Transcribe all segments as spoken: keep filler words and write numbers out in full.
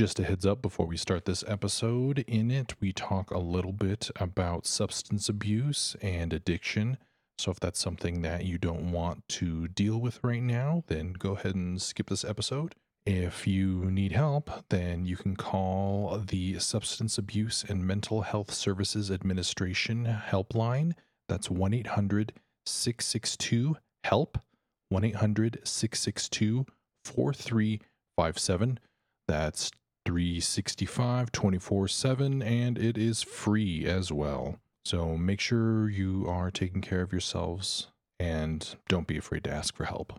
Just a heads up before we start this episode, in it we talk a little bit about substance abuse and addiction. So if that's something that you don't want to deal with right now, then go ahead and skip this episode. If you need help, then you can call the Substance Abuse and Mental Health Services Administration helpline. That's one eight hundred six six two HELP, one eight hundred six six two four three five seven. That's three sixty-five twenty-four seven, and it is free as well. So make sure you are taking care of yourselves and don't be afraid to ask for help.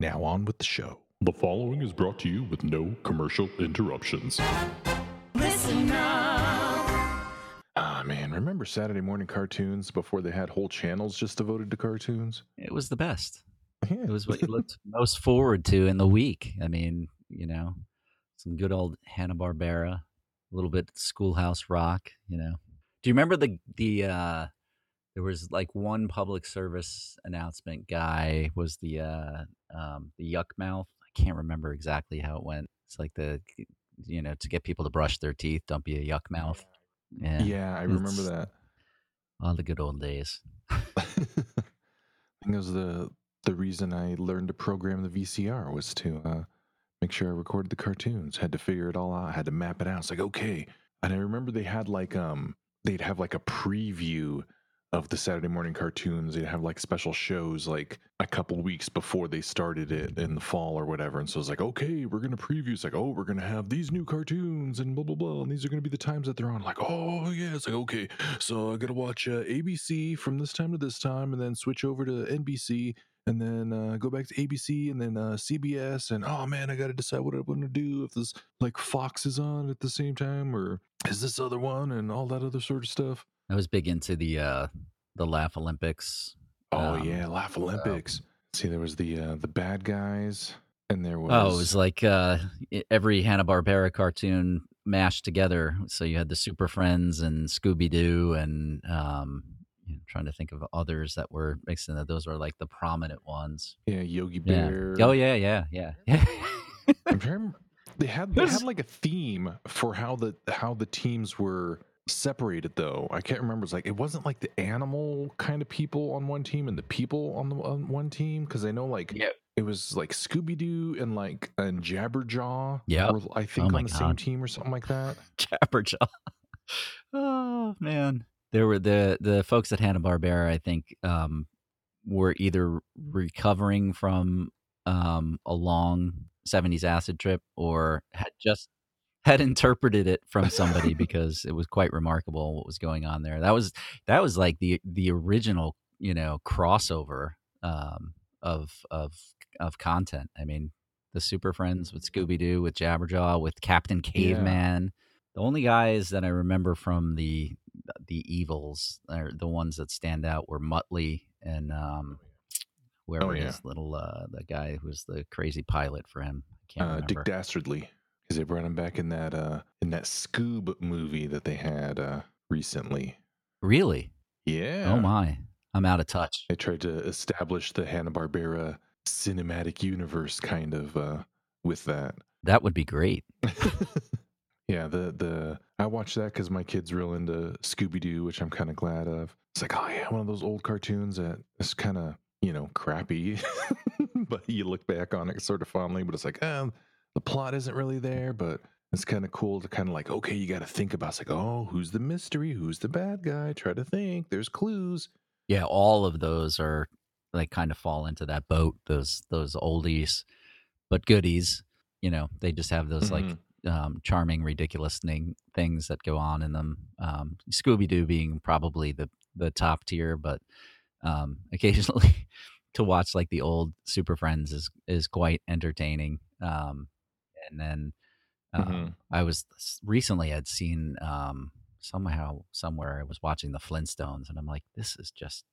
Now on with the show. The following is brought to you with no commercial interruptions. Listen up. Ah, man, remember Saturday morning cartoons before they had whole channels just devoted to cartoons? It was the best. Yeah. It was what you looked most forward to in the week. I mean, you know, some good old Hanna-Barbera, a little bit Schoolhouse Rock, you know. Do you remember the the uh, there was like one public service announcement guy was the uh, um, the yuck mouth? I can't remember exactly how it went. It's like the, you know, to get people to brush their teeth, don't be a yuck mouth. Yeah, yeah I remember that. All the good old days. I think it was the the reason I learned to program the V C R was to uh, make sure I recorded the cartoons. Had to figure it all out. I had to map it out. It's like, okay, and I remember they had like um. they'd have like a preview of the Saturday morning cartoons. They'd have like special shows like a couple weeks before they started it in the fall or whatever. And so it's like, okay, we're going to preview. It's like, oh, we're going to have these new cartoons and blah, blah, blah. And these are going to be the times that they're on. Like, oh, yeah. It's like, okay, so I got to watch uh, A B C from this time to this time and then switch over to N B C and then uh, go back to A B C and then uh, C B S. And, oh, man, I got to decide what I'm going to do if this like Fox is on at the same time or is this other one and all that other sort of stuff. I was big into the uh, the Laugh Olympics. Oh, um, yeah, Laugh Olympics. Uh, See, there was the uh, the bad guys, and there was... Oh, it was like uh, every Hanna-Barbera cartoon mashed together. So you had the Super Friends and Scooby-Doo, and um, you know, trying to think of others that were mixed in. That those were like the prominent ones. Yeah, Yogi Bear. Yeah. Oh, yeah, yeah, yeah. yeah. I'm trying to... They had they had like a theme for how the how the teams were separated though. I can't remember. It's like it wasn't like the animal kind of people on one team and the people on the on one team because I know like yeah. it was like Scooby-Doo and like and Jabberjaw. Yeah, I think oh on the God. same team or something like that. Jabberjaw. Oh man, there were the the folks at Hanna-Barbera. I think um, were either recovering from um, a long seventies acid trip or had just had interpreted it from somebody because it was quite remarkable what was going on there. That was that was like the the original, you know, crossover um of of of content. I mean, the Super Friends with Scooby-Doo, with Jabberjaw, with Captain Caveman. Yeah. The only guys that I remember from the the evils or the ones that stand out were Muttley and um Where oh, yeah. his little, uh, the guy who was the crazy pilot for him. I can't uh, remember. Dick Dastardly, because they brought him back in that uh, in that Scoob movie that they had uh, recently. Really? Yeah. Oh my, I'm out of touch. They tried to establish the Hanna-Barbera cinematic universe kind of uh, with that. That would be great. Yeah, the the I watched that because my kid's real into Scooby-Doo, which I'm kind of glad of. It's like, oh yeah, one of those old cartoons that is kind of, you know, crappy, but you look back on it sort of fondly, but it's like, um, the plot isn't really there, but it's kind of cool to kind of like, okay, you got to think about, it's like, oh, who's the mystery? Who's the bad guy? Try to think, there's clues. Yeah. All of those are like kind of fall into that boat. Those, those oldies, but goodies, you know, they just have those mm-hmm. like, um, charming, ridiculous thing, things that go on in them. Um, Scooby-Doo being probably the, the top tier, but, Um, occasionally to watch like the old Super Friends is, is quite entertaining. Um, and then, um, mm-hmm. I was recently I'd seen, um, somehow somewhere I was watching the Flintstones and I'm like, this is just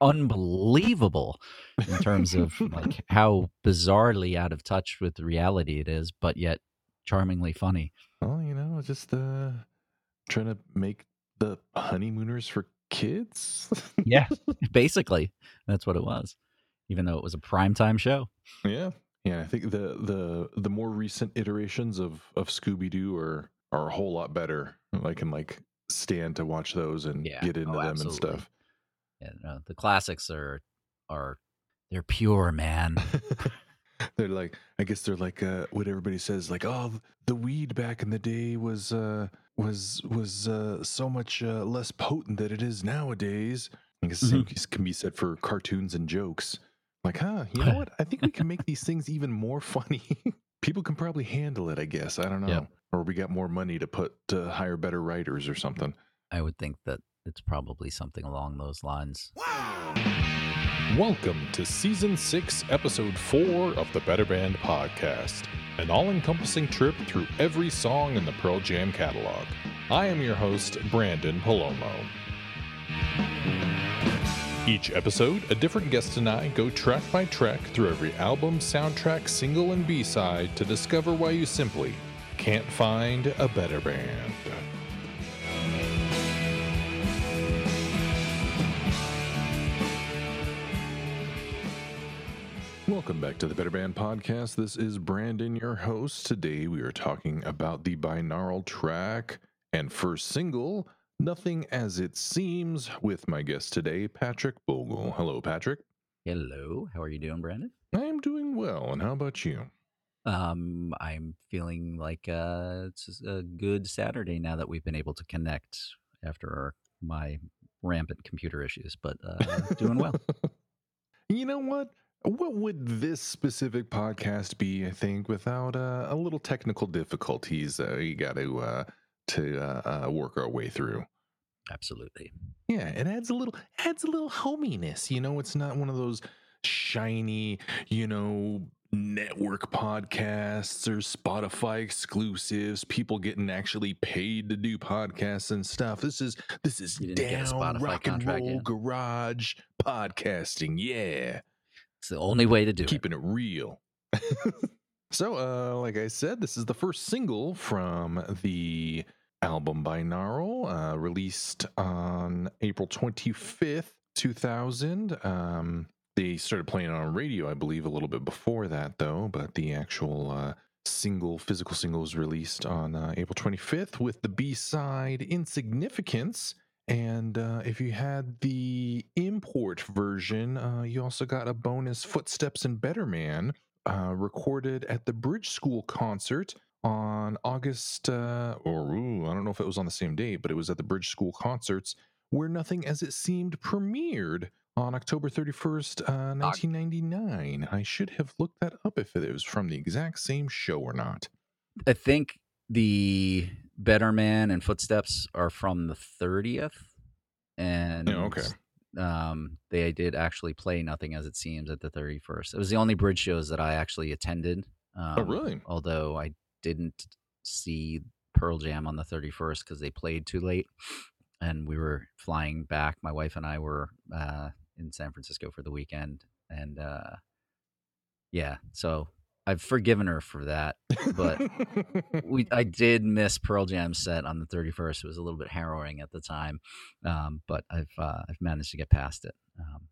unbelievable in terms of like how bizarrely out of touch with reality it is, but yet charmingly funny. Well, you know, just, uh, trying to make the honeymooners for kids. Yeah, basically that's what it was, even though it was a primetime show. Yeah, Yeah, I think the the the more recent iterations of of Scooby-Doo are are a whole lot better. I can like stand to watch those and yeah. get into oh, them absolutely. and stuff. Yeah, no, the classics are are they're pure, man. They're like, I guess they're like uh, what everybody says, like, oh, the weed back in the day was uh, was was uh, so much uh, less potent than it is nowadays. I guess mm-hmm. it can be said for cartoons and jokes. Like, huh, you know what? I think we can make these things even more funny. People can probably handle it, I guess. I don't know. Yep. Or we got more money to put to hire better writers or something. I would think that it's probably something along those lines. Wow! Welcome to Season six, Episode four of the Better Band Podcast, an all-encompassing trip through every song in the Pearl Jam catalog. I am your host, Brandon Palomo. Each episode, a different guest and I go track by track through every album, soundtrack, single, and B-side to discover why you simply can't find a better band. Welcome back to the Better Band Podcast. This is Brandon, your host. Today we are talking about the binaural track and first single, Nothing As It Seems, with my guest today, Patrick Bogle. Hello, Patrick. Hello. How are you doing, Brandon? I am doing well, and how about you? Um, I'm feeling like uh, it's a good Saturday now that we've been able to connect after our, my rampant computer issues, but uh, doing well. You know what? What would this specific podcast be, I think, without uh, a little technical difficulties uh, you got to uh, to uh, uh, work our way through? Absolutely. Yeah, it adds a little adds a little hominess. You know, it's not one of those shiny, you know, network podcasts or Spotify exclusives. People getting actually paid to do podcasts and stuff. This is this is down rock and roll yet. Garage podcasting. Yeah. It's the only way to do Keeping it. Keeping it real. So, uh, like I said, this is the first single from the album BINAURAL, uh, released on April twenty-fifth, two thousand. Um, they started playing on radio, I believe, a little bit before that, though. But the actual uh, single, physical single, was released on uh, April twenty-fifth with the B-side Insignificance. And uh, if you had the import version, uh, you also got a bonus Footsteps and Better Man uh, recorded at the Bridge School concert on August, uh, or ooh, I don't know if it was on the same day, but it was at the Bridge School concerts where Nothing As It Seemed premiered on October thirty-first, uh, nineteen ninety-nine. I should have looked that up if it was from the exact same show or not. I think the Better Man and Footsteps are from the thirtieth, and oh, okay. um, they did actually play Nothing As It Seems at the thirty-first. It was the only Bridge shows that I actually attended. Um, oh, really? Although I didn't see Pearl Jam on the thirty-first because they played too late, and we were flying back. My wife and I were uh, in San Francisco for the weekend, and uh, yeah, so. I've forgiven her for that, but we I did miss Pearl Jam's set on the thirty-first. It was a little bit harrowing at the time, um, but I've uh, I've managed to get past it, um,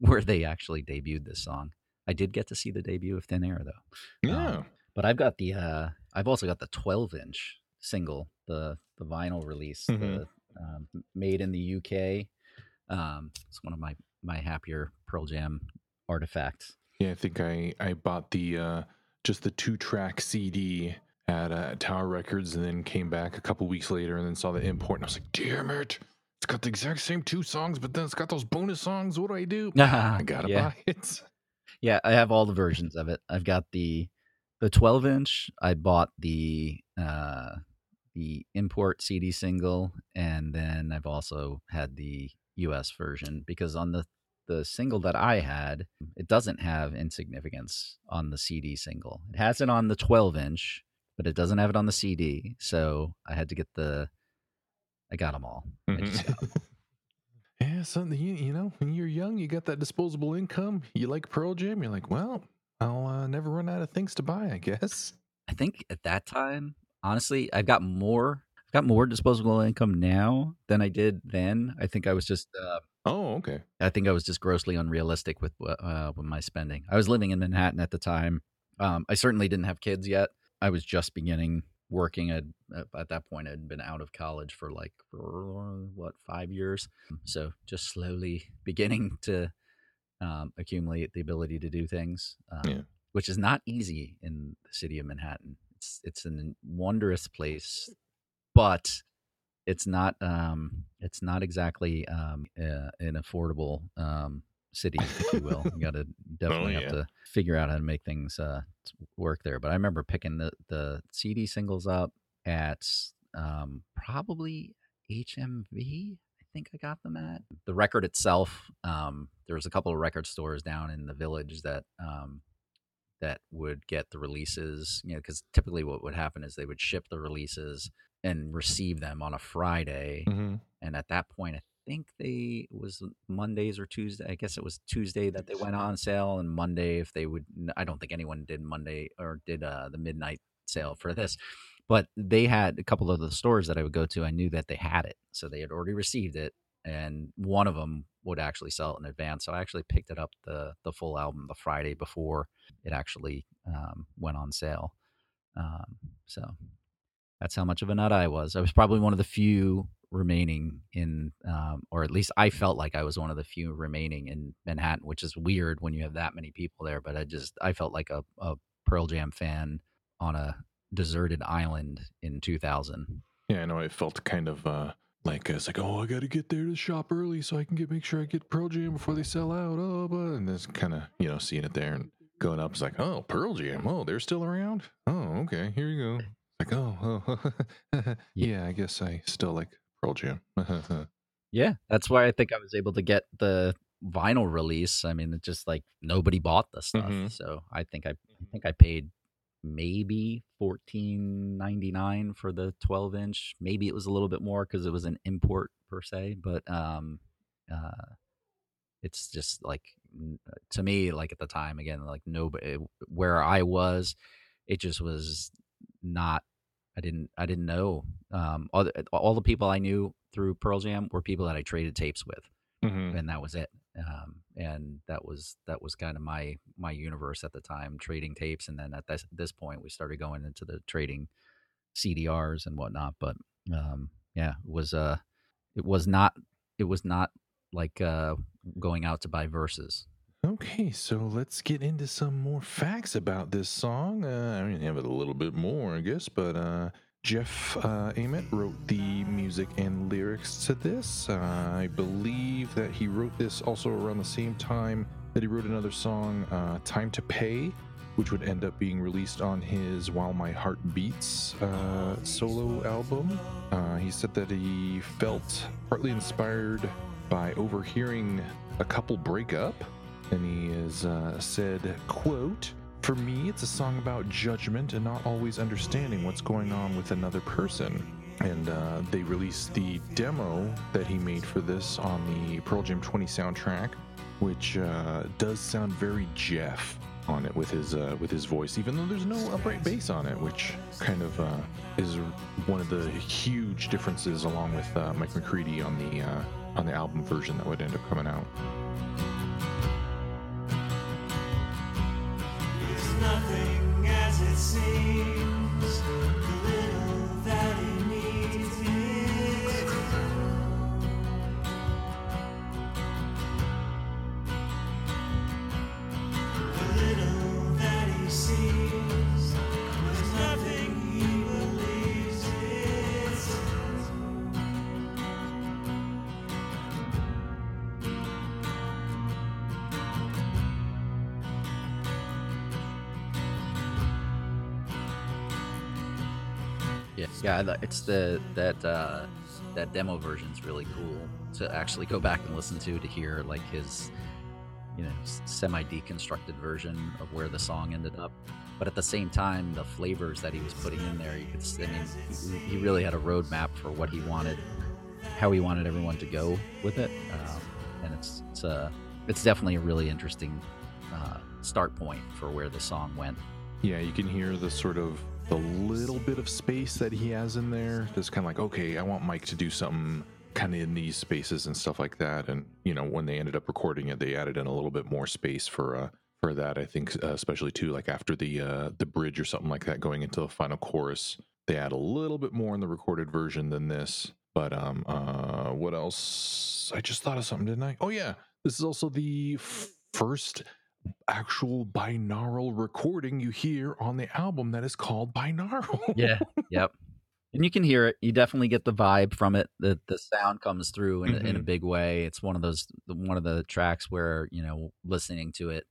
where they actually debuted this song. I did get to see the debut of Thin Air, though. Yeah. Um, but I've got the uh, I've also got the twelve-inch single, the the vinyl release, mm-hmm. the, um, made in the U K. Um, it's one of my my happier Pearl Jam artifacts. Yeah, I think I, I bought the uh, just the two-track C D at, uh, at Tower Records and then came back a couple weeks later and then saw the import. And I was like, damn it, it's got the exact same two songs, but then it's got those bonus songs. What do I do? I got to yeah. buy it. Yeah, I have all the versions of it. I've got the the twelve-inch. I bought the uh, the import C D single, and then I've also had the U S version because on the The single that I had, it doesn't have Insignificance on the C D single. It has it on the twelve-inch, but it doesn't have it on the C D. So I had to get the. I got them all. Mm-hmm. I just got them. Yeah, something you you know when you're young, you got that disposable income. You like Pearl Jam, you're like, well, I'll uh, never run out of things to buy. I guess. I think at that time, honestly, I've got more. I've got more disposable income now than I did then. I think I was just. Uh, Oh, okay. I think I was just grossly unrealistic with uh, with my spending. I was living in Manhattan at the time. Um, I certainly didn't have kids yet. I was just beginning working. At, at that point, I'd been out of college for like, what, five years. So just slowly beginning to um, accumulate the ability to do things, um, yeah. which is not easy in the city of Manhattan. It's it's a wondrous place, but it's not um, it's not exactly um, uh, an affordable um city, if you will. You gotta definitely oh, yeah. have to figure out how to make things uh work there. But I remember picking the the C D singles up at um probably H M V. I think I got them at the record itself. Um there was a couple of record stores down in the Village that um that would get the releases, you know, because typically what would happen is they would ship the releases and receive them on a Friday. Mm-hmm. And at that point, I I think they was Mondays or Tuesday. I guess it was Tuesday that they went on sale, and Monday if they would. I don't think anyone did Monday or did uh, the midnight sale for this, but they had a couple of the stores that I would go to. I knew that they had it, so they had already received it, and one of them would actually sell it in advance. So I actually picked it up the the full album the Friday before it actually um, went on sale. Um, so that's how much of a nut I was. I was probably one of the few remaining in um or at least I felt like I was one of the few remaining in Manhattan, which is weird when you have that many people there, but I just I felt like a, a Pearl Jam fan on a deserted island in two thousand. Yeah, I know. It felt kind of uh like it's like, oh, I gotta get there to shop early so I can get make sure I get Pearl Jam before they sell out. Oh, but and that's kind of, you know, seeing it there and going up, it's like, oh, Pearl Jam, oh, they're still around, oh, okay, here you go. Like, oh, oh. Yeah, I guess I still like Pearl Jam. Yeah, that's why I think I was able to get the vinyl release. I mean, it's just like nobody bought the stuff. Mm-hmm. So I think I, I think I paid maybe fourteen ninety-nine for the twelve inch. Maybe it was a little bit more because it was an import per se. But um, uh, it's just like, to me, like at the time, again, like nobody, where I was, it just was not. I didn't. I didn't know. Um, all, the, all the people I knew through Pearl Jam were people that I traded tapes with, mm-hmm. and that was it. Um, and that was that was kind of my my universe at the time, trading tapes. And then at this, this point, we started going into the trading C D Rs and whatnot. But um, yeah, it was uh, it was not it was not like uh, going out to buy Versus. Okay, so let's get into some more facts about this song. Uh, I mean, have it a little bit more, I guess, but uh, Jeff uh, Amet wrote the music and lyrics to this. Uh, I believe that he wrote this also around the same time that he wrote another song, uh, Time to Pay, which would end up being released on his While My Heart Beats uh, solo album. Uh, he said that he felt partly inspired by overhearing a couple break up. And he has uh, said, quote, "For me, it's a song about judgment and not always understanding what's going on with another person." And uh, they released the demo that he made for this on the Pearl Jam twenty soundtrack, which uh, does sound very Jeff on it with his uh, with his voice, even though there's no upright bass on it, which kind of uh, is one of the huge differences, along with uh, Mike McCready on the uh, on the album version that would end up coming out. Nothing as it seems, the little that it needs is. The little that he sees, there's nothing he believes is. Yeah, it's the that uh, that demo version is really cool to actually go back and listen to to hear like his, you know, semi-deconstructed version of where the song ended up. But at the same time, the flavors that he was putting in there, you could. I mean, he really had a roadmap for what he wanted, how he wanted everyone to go with it, um, and it's it's uh, it's definitely a really interesting uh, start point for where the song went. Yeah, you can hear the sort of. The little bit of space that he has in there, just kind of like, okay, I want Mike to do something kind of in these spaces and stuff like that. And you know, when they ended up recording it, they added in a little bit more space for uh, for that. I think uh, especially too, like after the uh, the bridge or something like that, going into the final chorus, they add a little bit more in the recorded version than this. But um, uh, what else? I just thought of something, didn't I? Oh yeah, this is also the f- first actual binaural recording you hear on the album that is called binaural. Yeah. Yep. And you can hear it. You definitely get the vibe from it. The the sound comes through in, mm-hmm. in a big way. It's one of those one of the tracks where, you know, listening to it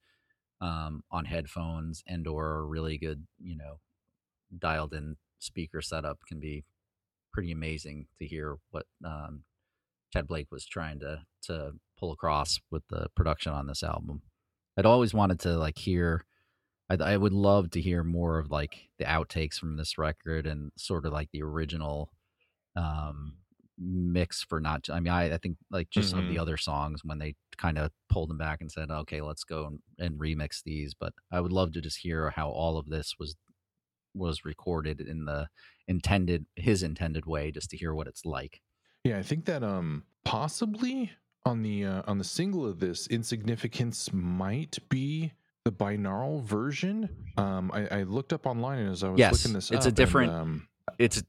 um, on headphones and or a really good, you know, dialed in speaker setup can be pretty amazing to hear what um, Chad Blake was trying to to pull across with the production on this album. I'd always wanted to like hear. I would love to hear more of like the outtakes from this record and sort of like the original um, mix for not, I mean, I, I think like just mm-hmm. some of the other songs when they kind of pulled them back and said, okay, let's go and, and remix these. But I would love to just hear how all of this was, was recorded in the intended, his intended way, just to hear what it's like. Yeah. I think that um, possibly on the, uh, on the single of this, Insignificance might be the binaural version. Um, I, I looked up online as I was yes, looking this up. It's a different. And, um, it's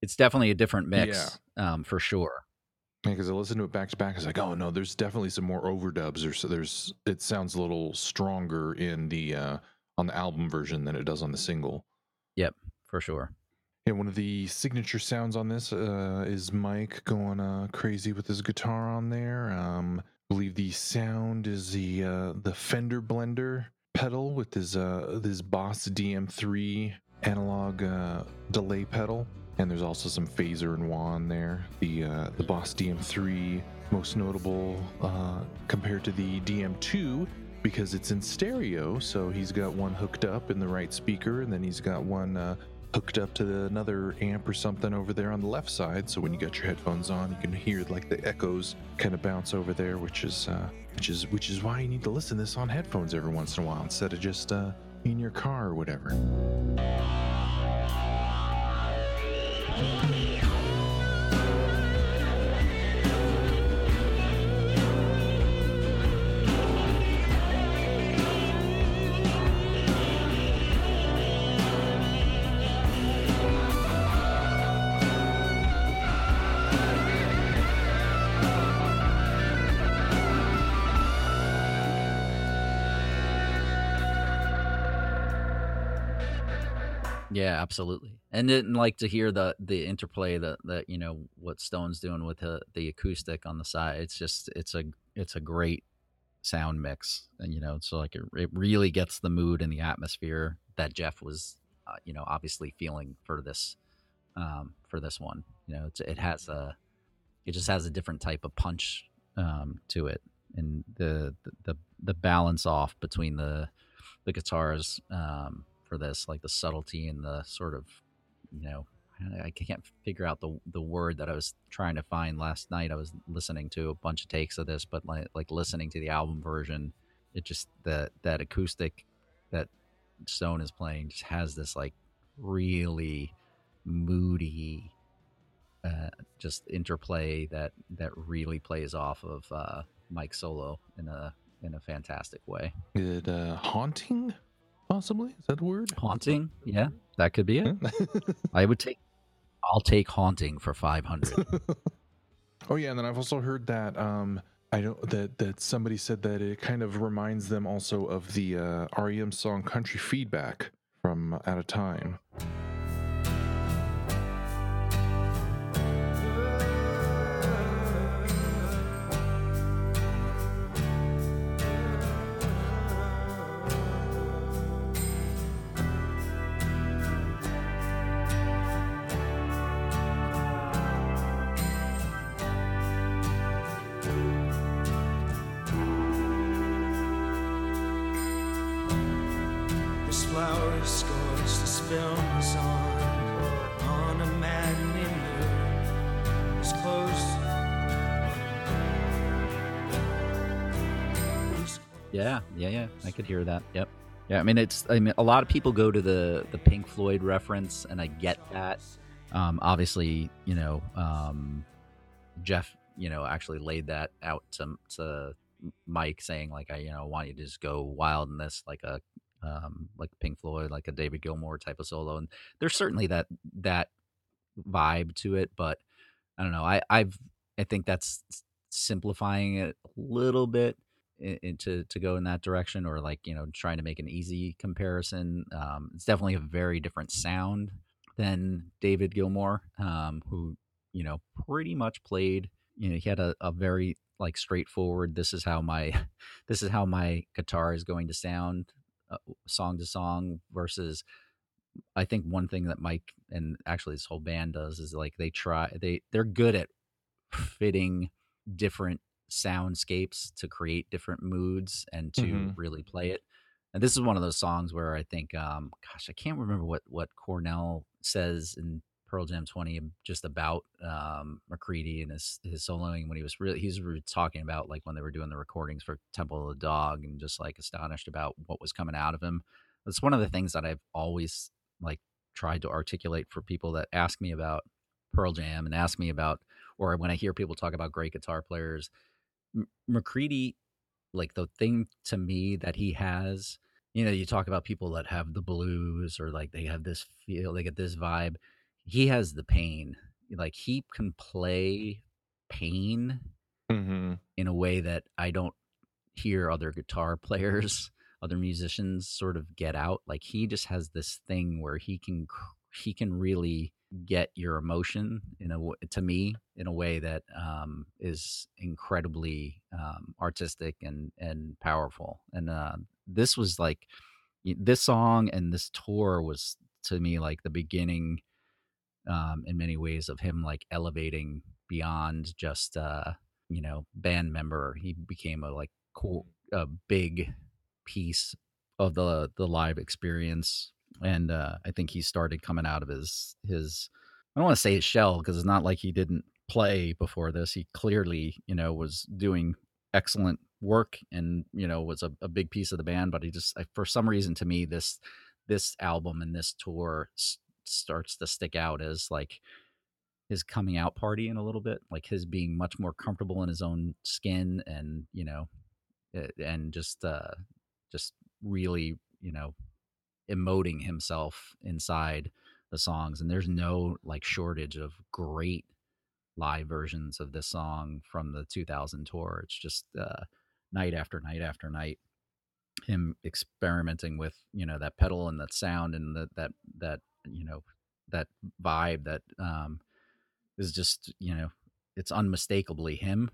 it's definitely a different mix, yeah. um, for sure. Because yeah, I listened to it back to back, I was like, oh no, there's definitely some more overdubs, or so there's. It sounds a little stronger in the uh, on the album version than it does on the single. Yep, for sure. And one of the signature sounds on this uh, is Mike going uh, crazy with his guitar on there. Um, I believe the sound is the uh, the Fender Blender pedal with this uh, this Boss D M three analog uh, delay pedal, and there's also some phaser and wah on there. The uh, the Boss D M three most notable uh, compared to the D M two because it's in stereo, so he's got one hooked up in the right speaker, and then he's got one uh, hooked up to the, another amp or something over there on the left side. So when you got your headphones on, you can hear like the echoes kind of bounce over there, which is uh, which is which is why you need to listen to this on headphones every once in a while instead of just uh, in your car or whatever. Yeah, absolutely. And then like to hear the the interplay that, that you know what Stone's doing with the, the acoustic on the side. It's just it's a it's a great sound mix, and you know, so like it, it really gets the mood and the atmosphere that Jeff was uh, you know obviously feeling for this um, for this one. You know, it's, it has a it just has a different type of punch um, to it, and the, the the balance off between the the guitars. Um, for this, like the subtlety and the sort of, you know, I can't figure out the the word that I was trying to find last night. I was listening to a bunch of takes of this, but like, like listening to the album version, it just, that that acoustic that Stone is playing just has this like really moody uh, just interplay that, that really plays off of uh, Mike's solo in a, in a fantastic way. Is it uh, haunting? Possibly, is that the word? Haunting, yeah, that could be it. I would take, I'll take haunting for five hundred. Oh yeah, and then I've also heard that um, I don't that that somebody said that it kind of reminds them also of the uh, R E M song "Country Feedback" from Out of Time. Yeah, yeah, yeah. I could hear that. Yep. Yeah, I mean, it's. I mean, a lot of people go to the the Pink Floyd reference, and I get that. Um, obviously, you know, um, Jeff, you know, actually laid that out to to Mike saying like, I, you know, want you to just go wild in this, like a, um, like Pink Floyd, like a David Gilmour type of solo. And there's certainly that, that vibe to it, but I don't know. I, I've, I think that's simplifying it a little bit into, to go in that direction, or like, you know, trying to make an easy comparison. Um, it's definitely a very different sound than David Gilmour, um, who, you know, pretty much played, you know, he had a, a very like straightforward, this is how my, this is how my guitar is going to sound uh, song to song, versus I think one thing that Mike and actually this whole band does is like, they try, they, they're good at fitting different soundscapes to create different moods and to mm-hmm. really play it. And this is one of those songs where I think, um, gosh, I can't remember what, what Cornell says in Pearl Jam twenty just about um, McCready and his, his soloing when he was really, he's really talking about like when they were doing the recordings for Temple of the Dog and just like astonished about what was coming out of him. That's one of the things that I've always like tried to articulate for people that ask me about Pearl Jam and ask me about, or when I hear people talk about great guitar players, M- McCready, like the thing to me that he has, you know, you talk about people that have the blues or like they have this feel, they get this vibe. He has the pain. Like he can play pain mm-hmm. in a way that I don't hear other guitar players, other musicians sort of get out. Like he just has this thing where he can, he can really get your emotion in a, to me, in a way that um, is incredibly um, artistic and, and powerful. And uh, this was like, this song and this tour was to me like the beginning um, in many ways of him like elevating beyond just, uh, you know, band member. He became a like cool, a big piece of the, the live experience. And uh, I think he started coming out of his, his, I don't want to say his shell, because it's not like he didn't play before this. He clearly, you know, was doing excellent work and, you know, was a, a big piece of the band. But he just, I, for some reason to me, this, this album and this tour s- starts to stick out as like his coming out party in a little bit, like his being much more comfortable in his own skin and, you know, and just, uh, just really, you know, emoting himself inside the songs. And there's no like shortage of great live versions of this song from the two thousand tour. It's just uh night after night after night him experimenting with, you know, that pedal and that sound and that that that you know, that vibe that um is just, you know, it's unmistakably him.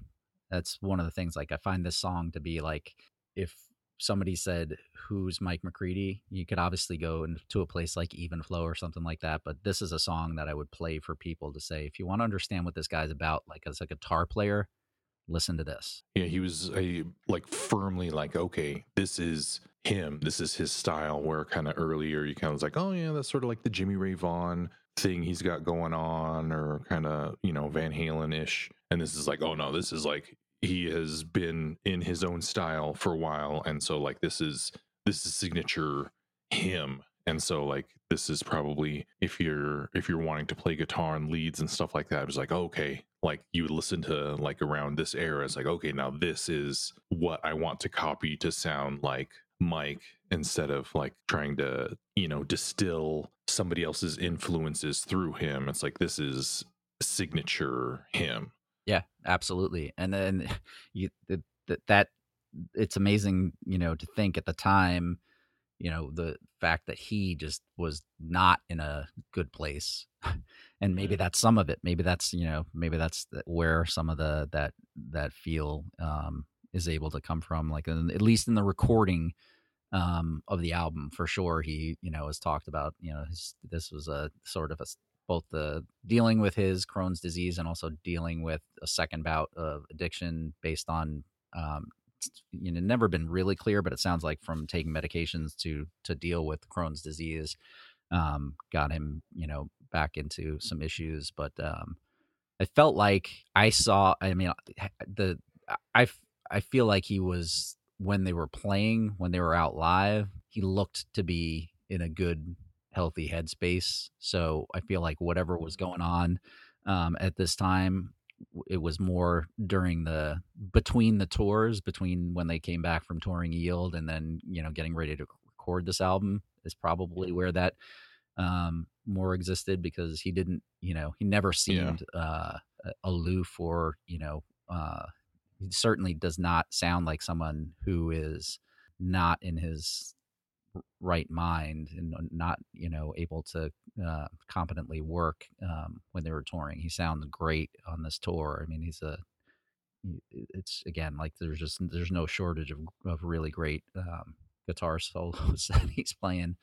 That's one of the things, like I find this song to be like, if somebody said, who's Mike McCready? You could obviously go into a place like Even Flow or something like that. But this is a song that I would play for people to say, if you want to understand what this guy's about, like as a guitar player, listen to this. Yeah, he was a, like firmly like, okay, this is him. This is his style, where kind of earlier you kind of was like, oh yeah, that's sort of like the Jimmy Ray Vaughan thing he's got going on, or kind of, you know, Van Halen-ish. And this is like, oh no, this is like, he has been in his own style for a while, and so like this is this is signature him. And so like this is probably, if you're if you're wanting to play guitar and leads and stuff like that, it was like, okay, like you would listen to like around this era, it's like, okay, now this is what I want to copy to sound like Mike, instead of like trying to, you know, distill somebody else's influences through him. It's like, this is signature him. Yeah, absolutely. And then you that, that it's amazing, you know, to think at the time, you know, the fact that he just was not in a good place. And maybe that's some of it. Maybe that's, you know, maybe that's where some of the that that feel um, is able to come from, like at least in the recording um, of the album for sure. He, you know, has talked about, you know, his, this was a sort of a both the dealing with his Crohn's disease and also dealing with a second bout of addiction based on, um, you know, never been really clear, but it sounds like from taking medications to, to deal with Crohn's disease, um, got him, you know, back into some issues. But, um, I felt like I saw, I mean, the, I, I feel like he was, when they were playing, when they were out live, he looked to be in a good, healthy headspace. So I feel like whatever was going on um, at this time it was more during the between the tours, between when they came back from touring Yield and then, you know, getting ready to record this album is probably where that um, more existed, because he didn't, you know, he never seemed yeah. uh, aloof or, you know, uh, he certainly does not sound like someone who is not in his right mind and not, you know, able to uh, competently work um, when they were touring. He sounds great on this tour. I mean, he's a, it's again, like there's just, there's no shortage of, of really great um, guitar solos that he's playing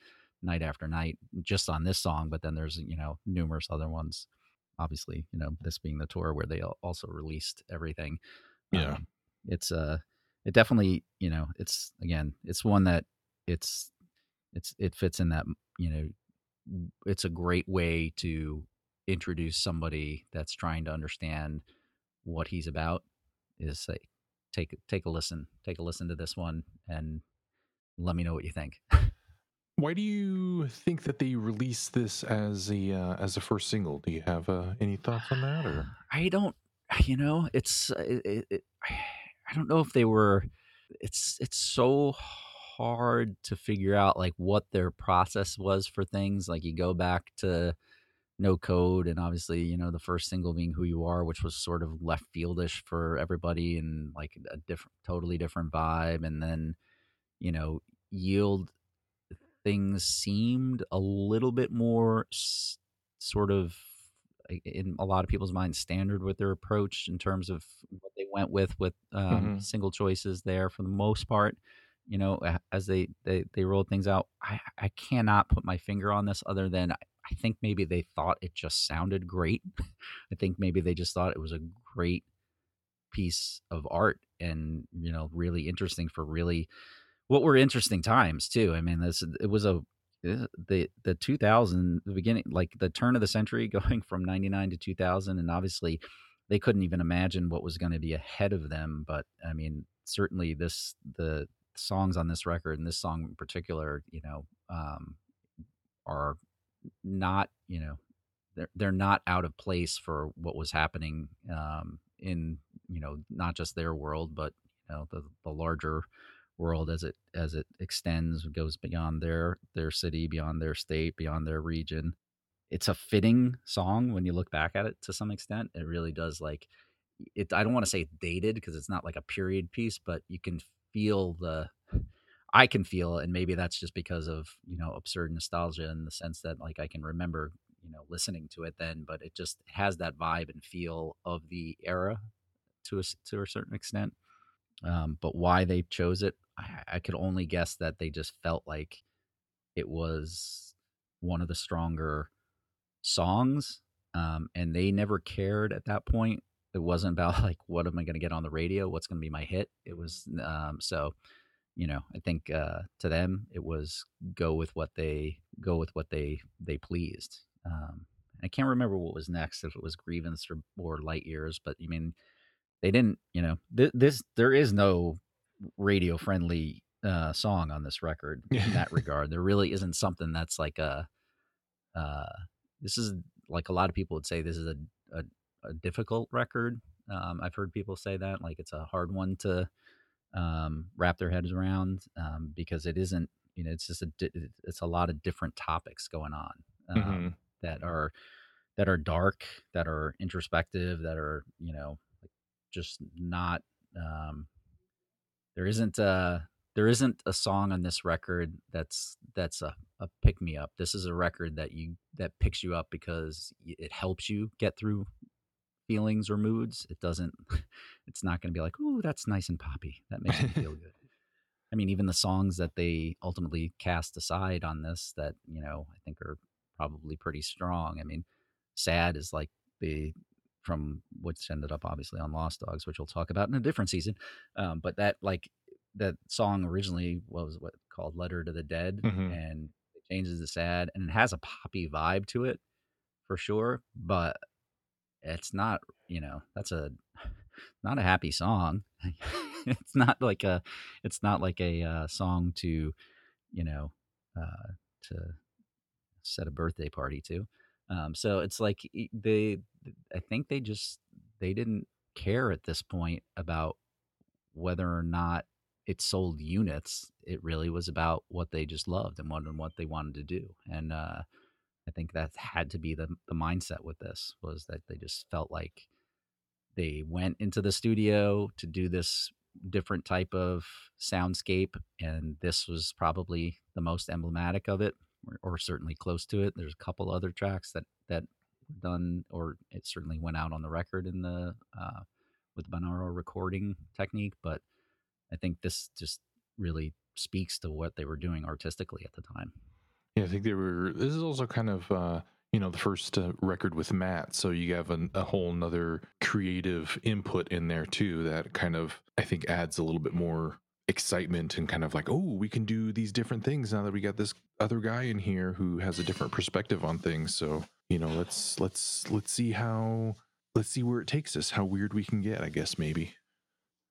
night after night just on this song. But then there's, you know, numerous other ones, obviously, you know, this being the tour where they also released everything. Yeah. Um, it's a, uh, it definitely, you know, it's again, it's one that it's, it's, it fits in that, you know, it's a great way to introduce somebody that's trying to understand what he's about, is say, take, take a listen, take a listen to this one and let me know what you think. Why do you think that they released this as a, uh, as a first single? Do you have uh, any thoughts on that? Or I don't, you know, it's, it, it, it, I don't know if they were, it's, it's so hard to figure out like what their process was for things. Like you go back to No Code and obviously, you know, the first single being Who You Are, which was sort of left fieldish for everybody and like a different, totally different vibe. And then, you know, Yield, things seemed a little bit more s- sort of in a lot of people's minds standard with their approach in terms of what they went with, with um, mm-hmm. single choices there for the most part, you know, as they, they, they rolled things out. I, I cannot put my finger on this other than I, I think maybe they thought it just sounded great. I think maybe they just thought it was a great piece of art and, you know, really interesting for really what were interesting times too. I mean, this, it was a, the the two thousand, the beginning, like the turn of the century, going from ninety-nine to two thousand, and obviously they couldn't even imagine what was going to be ahead of them. But I mean, certainly this, the songs on this record and this song in particular, you know, um are not, you know, they're, they're not out of place for what was happening um in, you know, not just their world, but you know, the, the larger world as it as it extends, goes beyond their their city, beyond their state, beyond their region. It's a fitting song when you look back at it to some extent. It really does, like it, I don't want to say dated because it's not like a period piece, but you can feel the, I can feel, and maybe that's just because of, you know, absurd nostalgia in the sense that like I can remember, you know, listening to it then, but it just has that vibe and feel of the era to a, to a certain extent. Um, but why they chose it, I, I could only guess that they just felt like it was one of the stronger songs. Um, and they never cared at that point. It wasn't about like, what am I going to get on the radio? What's going to be my hit? It was, um, so, you know, I think, uh, to them, it was go with what they go with what they, they pleased. Um, I can't remember what was next, if it was Grievance or, or Light Years, but I mean, they didn't, you know, th- this, there is no radio friendly uh, song on this record in that regard. There really isn't something that's like a, uh, this is like a lot of people would say this is a, a, a difficult record. Um, I've heard people say that, like it's a hard one to um, wrap their heads around um, because it isn't, you know, it's just a, di- it's a lot of different topics going on um, mm-hmm. that are, that are dark, that are introspective, that are, you know, just not um there isn't uh there isn't a song on this record that's that's a, a pick me up. This is a record that you that picks you up because it helps you get through feelings or moods. It doesn't, it's not going to be like, ooh, that's nice and poppy, that makes me feel good. I mean, even the songs that they ultimately cast aside on this that, you know, I think are probably pretty strong. I mean, Sad is like the, from what's ended up obviously on Lost Dogs, which we'll talk about in a different season. Um, but that, like that song originally was what called Letter to the Dead, mm-hmm. and it changes to Sad, and it has a poppy vibe to it for sure. But it's not, you know, that's a, not a happy song. It's not like a, it's not like a uh, song to, you know, uh, to set a birthday party to. Um, so it's like they, I think they just, they didn't care at this point about whether or not it sold units. It really was about what they just loved and what, and what they wanted to do. And uh, I think that had to be the, the mindset with this, was that they just felt like they went into the studio to do this different type of soundscape, and this was probably the most emblematic of it, or, or certainly close to it. There's a couple other tracks that that done, or it certainly went out on the record in the uh, with the binaural recording technique, but I think this just really speaks to what they were doing artistically at the time. Yeah, I think they were. This is also kind of uh, you know the first uh, record with Matt, so you have an, a whole another creative input in there too. That kind of, I think, adds a little bit more excitement and kind of like, oh, we can do these different things now that we got this other guy in here who has a different perspective on things. So you know, let's let's let's see how let's see where it takes us, how weird we can get, I guess, maybe.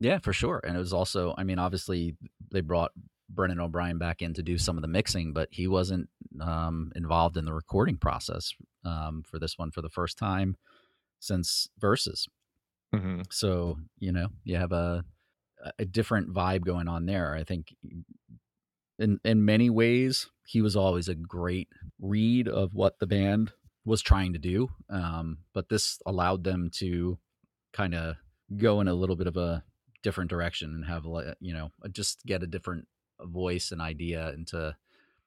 Yeah, for sure. And it was also, I mean, obviously they brought Brendan O'Brien back in to do some of the mixing, but he wasn't um, involved in the recording process um, for this one for the first time since Versus. Mm-hmm. So, you know, you have a a different vibe going on there. I think in in many ways, he was always a great read of what the band was trying to do. Um, but this allowed them to kind of go in a little bit of a different direction and have, you know, just get a different voice and idea into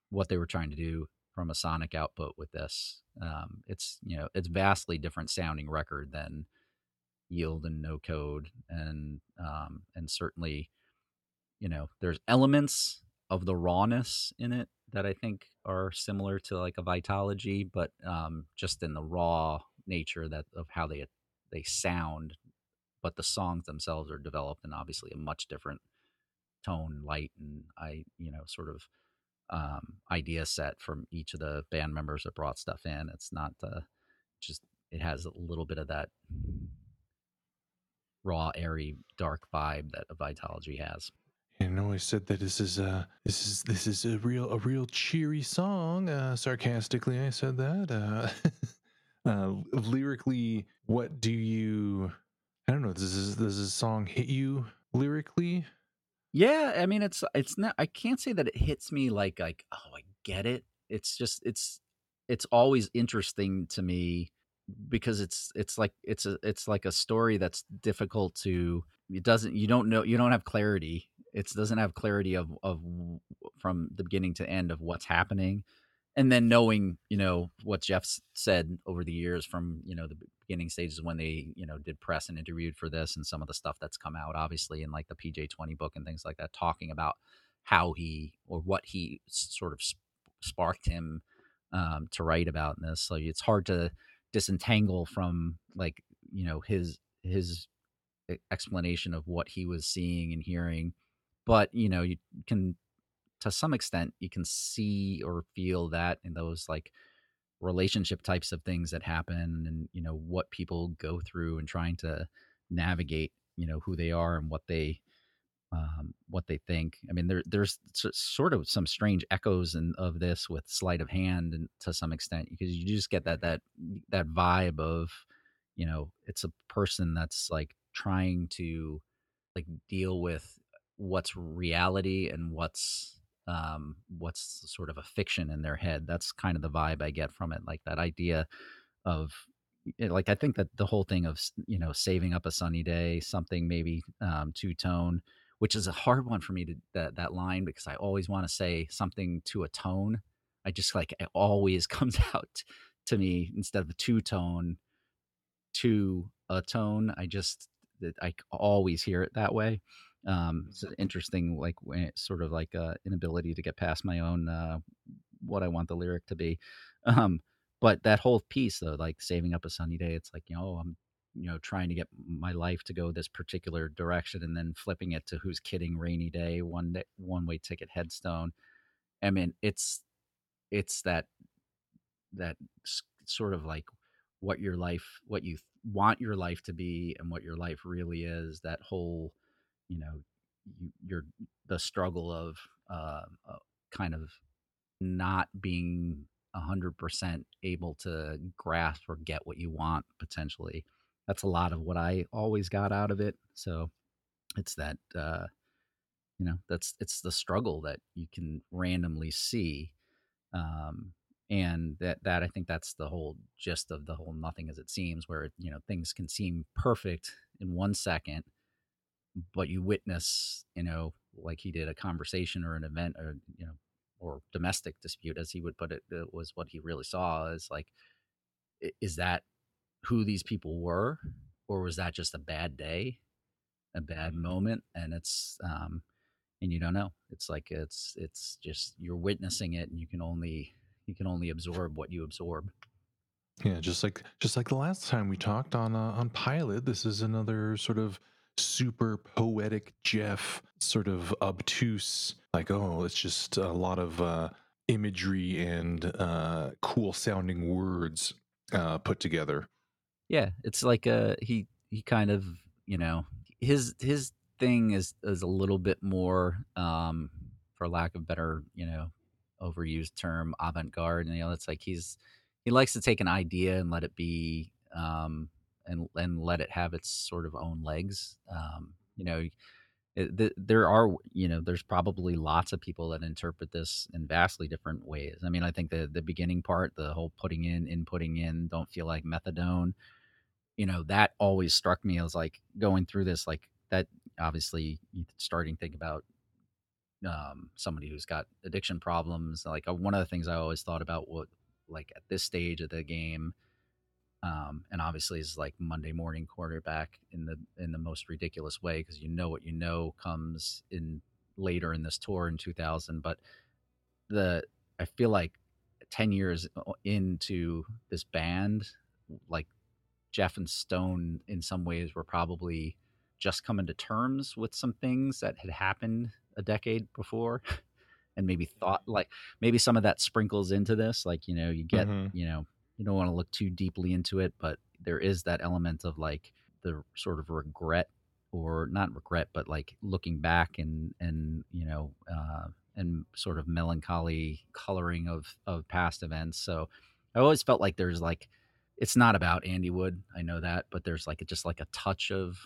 what they were trying to do from a sonic output with this. Um, it's, you know, it's vastly different sounding record than Yield and No Code. And, um, and certainly, you know, there's elements of the rawness in it that I think are similar to like a Vitology, but, um, just in the raw nature that of how they, they sound, but the songs themselves are developed in obviously a much different tone, light, and I, you know, sort of um, idea set from each of the band members that brought stuff in. It's not uh, just, it has a little bit of that raw, airy, dark vibe that a Vitology has. And I always said that this is a this is this is a real a real cheery song. Uh, sarcastically, I said that. Uh, uh, lyrically, what do you? I don't know. Does this, does this song hit you lyrically? Yeah, I mean, it's it's not. I can't say that it hits me like like oh, I get it. It's just it's it's always interesting to me because it's it's like it's a it's like a story that's difficult to. It doesn't. You don't know. You don't have clarity. It doesn't have clarity of of from the beginning to end of what's happening. And then knowing, you know, what Jeff's said over the years from, you know, the beginning stages when they, you know, did press and interviewed for this and some of the stuff that's come out, obviously, in like the P J twenty book and things like that, talking about how he or what he sort of sparked him um, to write about in this. So it's hard to disentangle from like, you know, his his explanation of what he was seeing and hearing. But, you know, you can, to some extent, you can see or feel that in those like relationship types of things that happen and, you know, what people go through and trying to navigate, you know, who they are and what they, um, what they think. I mean, there, there's sort of some strange echoes in, of this with sleight of hand and to some extent, because you just get that, that, that vibe of, you know, it's a person that's like trying to like deal with what's reality and what's, um what's sort of a fiction in their head. That's kind of the vibe I get from it, like that idea of like, I think that the whole thing of, you know, saving up a sunny day, something maybe um two-tone, which is a hard one for me to that, that line, because I always want to say something to a tone. I just like, it always comes out to me instead of a two-tone to a tone. I just I always hear it that way. Um, it's an interesting, like sort of like a inability to get past my own, uh, what I want the lyric to be. Um, but that whole piece though, like saving up a sunny day, it's like, you know, I'm, you know, trying to get my life to go this particular direction and then flipping it to who's kidding rainy day, one day, one way ticket headstone. I mean, it's, it's that, that sort of like what your life, what you want your life to be and what your life really is, that whole, you know, you're the struggle of uh, kind of not being one hundred percent able to grasp or get what you want potentially. that's a lot of what I always got out of it. So it's that, uh, you know, that's, it's the struggle that you can randomly see. Um, and that, that I think that's the whole gist of the whole Nothing As It Seems, where, you know, things can seem perfect in one second, but you witness, you know, like he did, a conversation or an event, or, you know, or domestic dispute, as he would put it, it was what he really saw as like, is that who these people were, or was that just a bad day, a bad moment? And it's, um, and you don't know, it's like, it's, it's just, you're witnessing it, and you can only, you can only absorb what you absorb. Yeah. Just like, just like the last time we talked on, uh, on Pilot, this is another sort of super poetic Jeff, sort of obtuse, like, oh, it's just a lot of uh, imagery and uh, cool sounding words uh, put together. Yeah, it's like uh, he he kind of, you know, his his thing is, is a little bit more, um, for lack of better, you know, overused term, avant-garde. And, you know, it's like he's he likes to take an idea and let it be, um, and and let it have its sort of own legs. Um, you know, it, th- there are, you know, there's probably lots of people that interpret this in vastly different ways. I mean, I think the, the beginning part, the whole putting in, inputting in, don't feel like methadone, you know, that always struck me as like going through this, like that, obviously starting to think about um, somebody who's got addiction problems. Like one of the things I always thought about what, like at this stage of the game, Um, and obviously is like Monday morning quarterback in the in the most ridiculous way, because you know what you know comes in later in this tour in two thousand. But the I feel like ten years into this band, like Jeff and Stone in some ways were probably just coming to terms with some things that had happened a decade before. And maybe thought like maybe some of that sprinkles into this, like, you know, you get, mm-hmm. you know, you don't want to look too deeply into it, but there is that element of like the sort of regret, or not regret, but like looking back and, and, you know, uh, and sort of melancholy coloring of, of past events. So I always felt like there's like, it's not about Andy Wood, I know that, but there's like, just like a touch of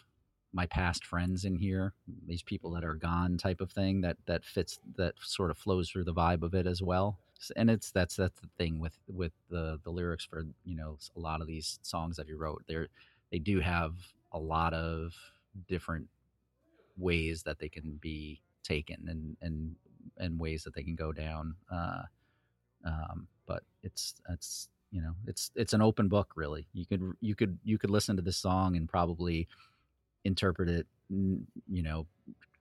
my past friends in here, these people that are gone type of thing that, that fits, that sort of flows through the vibe of it as well. And it's that's that's the thing with with the the lyrics for, you know, a lot of these songs that he wrote. They're they do have a lot of different ways that they can be taken and and and ways that they can go down. Uh, um, but it's it's you know it's it's an open book, really. You could you could you could listen to this song and probably interpret it, you know,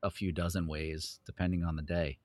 a few dozen ways depending on the day.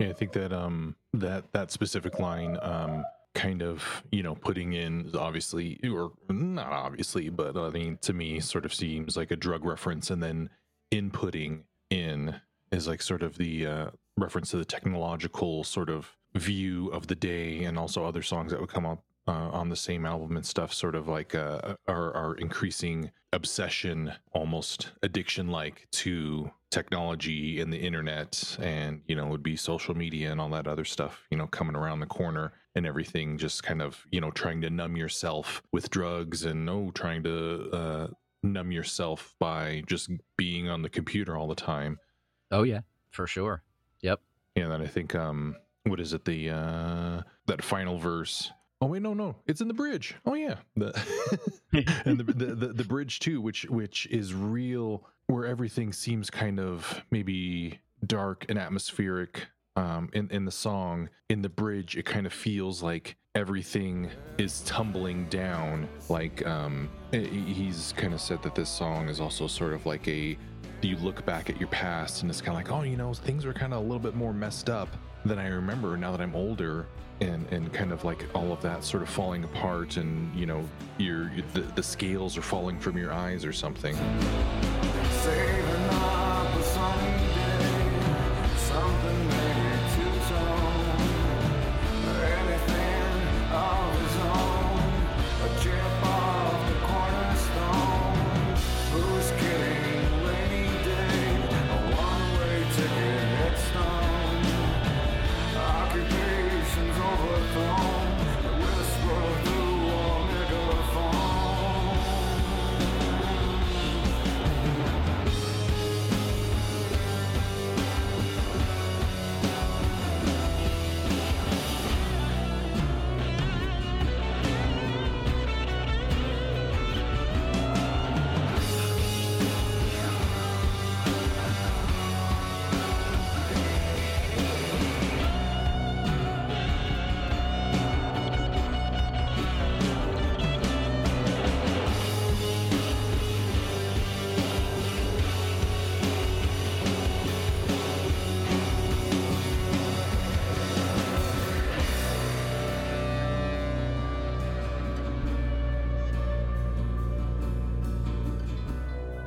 Yeah, I think that um that that specific line um kind of, you know, putting in, obviously, or not obviously, but I mean, to me sort of seems like a drug reference, and then inputting in is like sort of the uh, reference to the technological sort of view of the day, and also other songs that would come up uh, on the same album and stuff, sort of like uh, our, our increasing obsession, almost addiction like to technology and the internet, and, you know, would be social media and all that other stuff, you know, coming around the corner and everything, just kind of, you know, trying to numb yourself with drugs, and no, oh, trying to uh, numb yourself by just being on the computer all the time. Oh yeah, for sure. Yep. Yeah. And then I think, um, what is it? The, uh, that final verse. Oh wait, no, no, it's in the bridge. Oh yeah. The and the, the, the, the bridge too, which, which is real, where everything seems kind of maybe dark and atmospheric um, in, in the song. In the bridge, it kind of feels like everything is tumbling down. Like um, he's kind of said that this song is also sort of like a, you look back at your past and it's kind of like, oh, you know, things were kind of a little bit more messed up than I remember now that I'm older, and, and kind of like all of that sort of falling apart, and, you know, your the, the scales are falling from your eyes or something. Saving up for someday, something made to tone, anything of his own, a chip off the cornerstone, who's kidding, rainy day, a one-way ticket at Stone, occupation's overthrown, the whisper through a megaphone.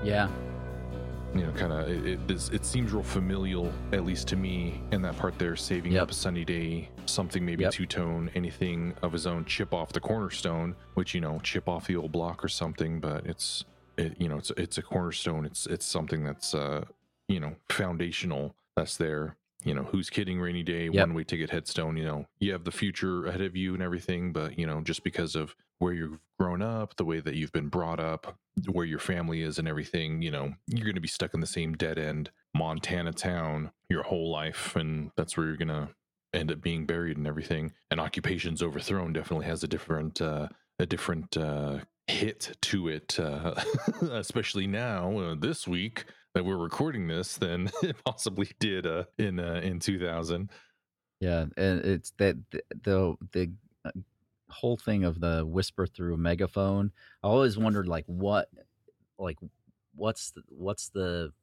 Yeah. You know, kind of, it, it, it seems real familial, at least to me, in that part there, saving yep. up a sunny day, something maybe yep. two-tone, anything of his own, chip off the cornerstone, which, you know, chip off the old block or something, but it's, it, you know, it's it's a cornerstone. It's it's something that's, uh, you know, foundational that's there. You know, who's kidding, rainy day, yep. one-way ticket headstone, you know, you have the future ahead of you and everything, but, you know, just because of where you've grown up, the way that you've been brought up, where your family is and everything, you know, you're going to be stuck in the same dead end Montana town your whole life, and that's where you're going to end up being buried and everything. And occupations overthrown definitely has a different, uh, a different uh, hit to it, uh, especially now, uh, this week that we're recording this, than it possibly did uh, in uh, in two thousand. Yeah, and it's that the the. the whole thing of the whisper through a megaphone. I always wondered, like, what, like, what's the, what's the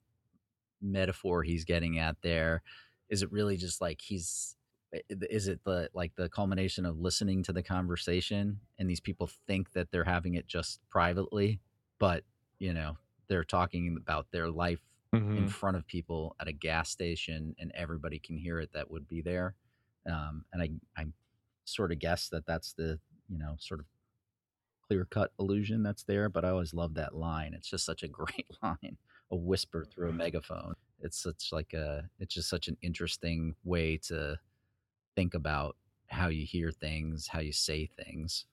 metaphor he's getting at there? Is it really just like he's, is it the, like, the culmination of listening to the conversation, and these people think that they're having it just privately, but, you know, they're talking about their life mm-hmm. in front of people at a gas station, and everybody can hear it that would be there. Um, and I, I'm, sort of guess that that's the, you know, sort of clear-cut illusion that's there, but I always love that line. It's just such a great line, a whisper through a megaphone. It's such like a, it's just such an interesting way to think about how you hear things, how you say things.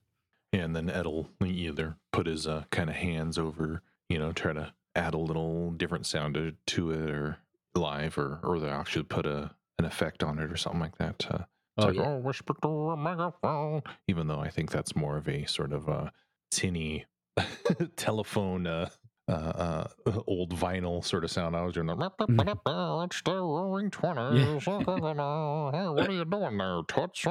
Yeah, and then Edel either put his uh, kind of hands over, you know, try to add a little different sound to, to it, or live, or or they actually put a an effect on it or something like that. Uh, It's oh, like, yeah. oh, whisper through a megaphone. Even though I think that's more of a sort of a tinny telephone, uh, uh, uh, old vinyl sort of sound. I was doing that. It's the roaring twenties. Hey, what are you doing there, toots?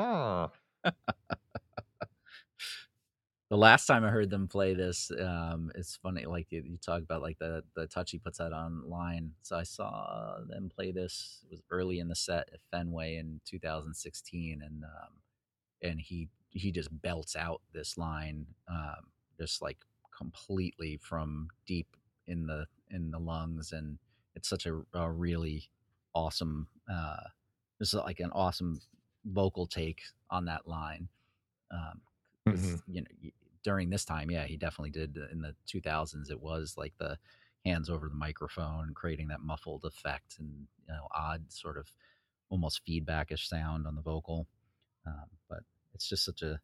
The last time I heard them play this, um, it's funny. Like you, you talk about, like the the touch he puts that online. So I saw them play this. It was early in the set at Fenway in two thousand sixteen, and um, and he he just belts out this line, um, just like completely from deep in the in the lungs, and it's such a, a really awesome. Uh, this is like an awesome vocal take on that line. Um, Mm-hmm. You know, during this time, yeah, he definitely did. In the two thousands, it was like the hands over the microphone, creating that muffled effect and, you know, odd sort of almost feedbackish sound on the vocal. Um, but it's just such a,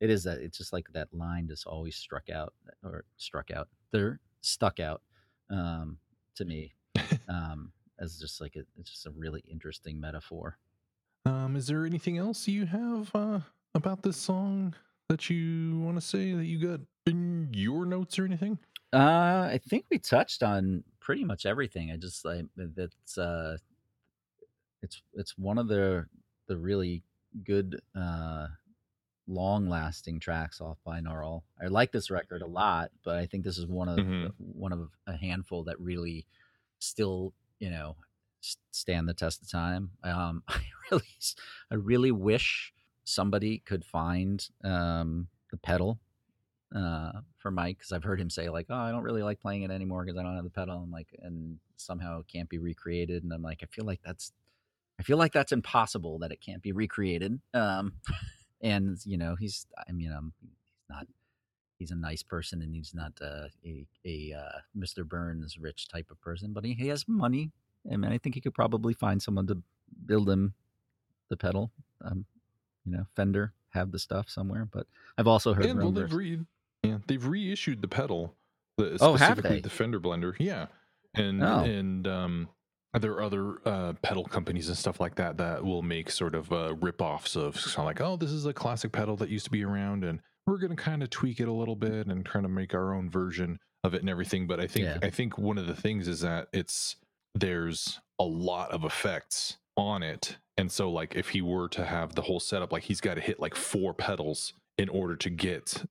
it is that, it's just like that line just always struck out or struck out there, stuck out um, to me um, as just like a, it's just a really interesting metaphor. Um, is there anything else you have uh, about this song that you want to say that you got in your notes or anything? Uh, I think we touched on pretty much everything. I just like that's uh, it's it's one of the the really good, uh, long lasting tracks off BINAURAL. I like this record a lot, but I think this is one of mm-hmm. one of a handful that really still, you know, stand the test of time. Um, I really I really wish somebody could find um, the pedal uh, for Mike, because I've heard him say, like, oh, I don't really like playing it anymore because I don't have the pedal, and like, and somehow it can't be recreated. And I'm like, I feel like that's, I feel like that's impossible that it can't be recreated. Um, and you know, he's, I mean, um, he's not, he's a nice person, and he's not uh, a a uh, Mister Burns rich type of person, but he, he has money, and I think he could probably find someone to build him the pedal. Um, You know, Fender have the stuff somewhere, but I've also heard. And well, they've, re- yeah, they've reissued the pedal, the, oh, specifically the Fender Blender, yeah, and oh. and um, there are other uh, pedal companies and stuff like that that will make sort of uh, rip-offs of kind of like, oh, this is a classic pedal that used to be around, and we're going to kind of tweak it a little bit and kind of make our own version of it and everything. But I think yeah. I think one of the things is that it's there's a lot of effects on it. And so, like, if he were to have the whole setup, like, he's got to hit, like, four pedals in order to get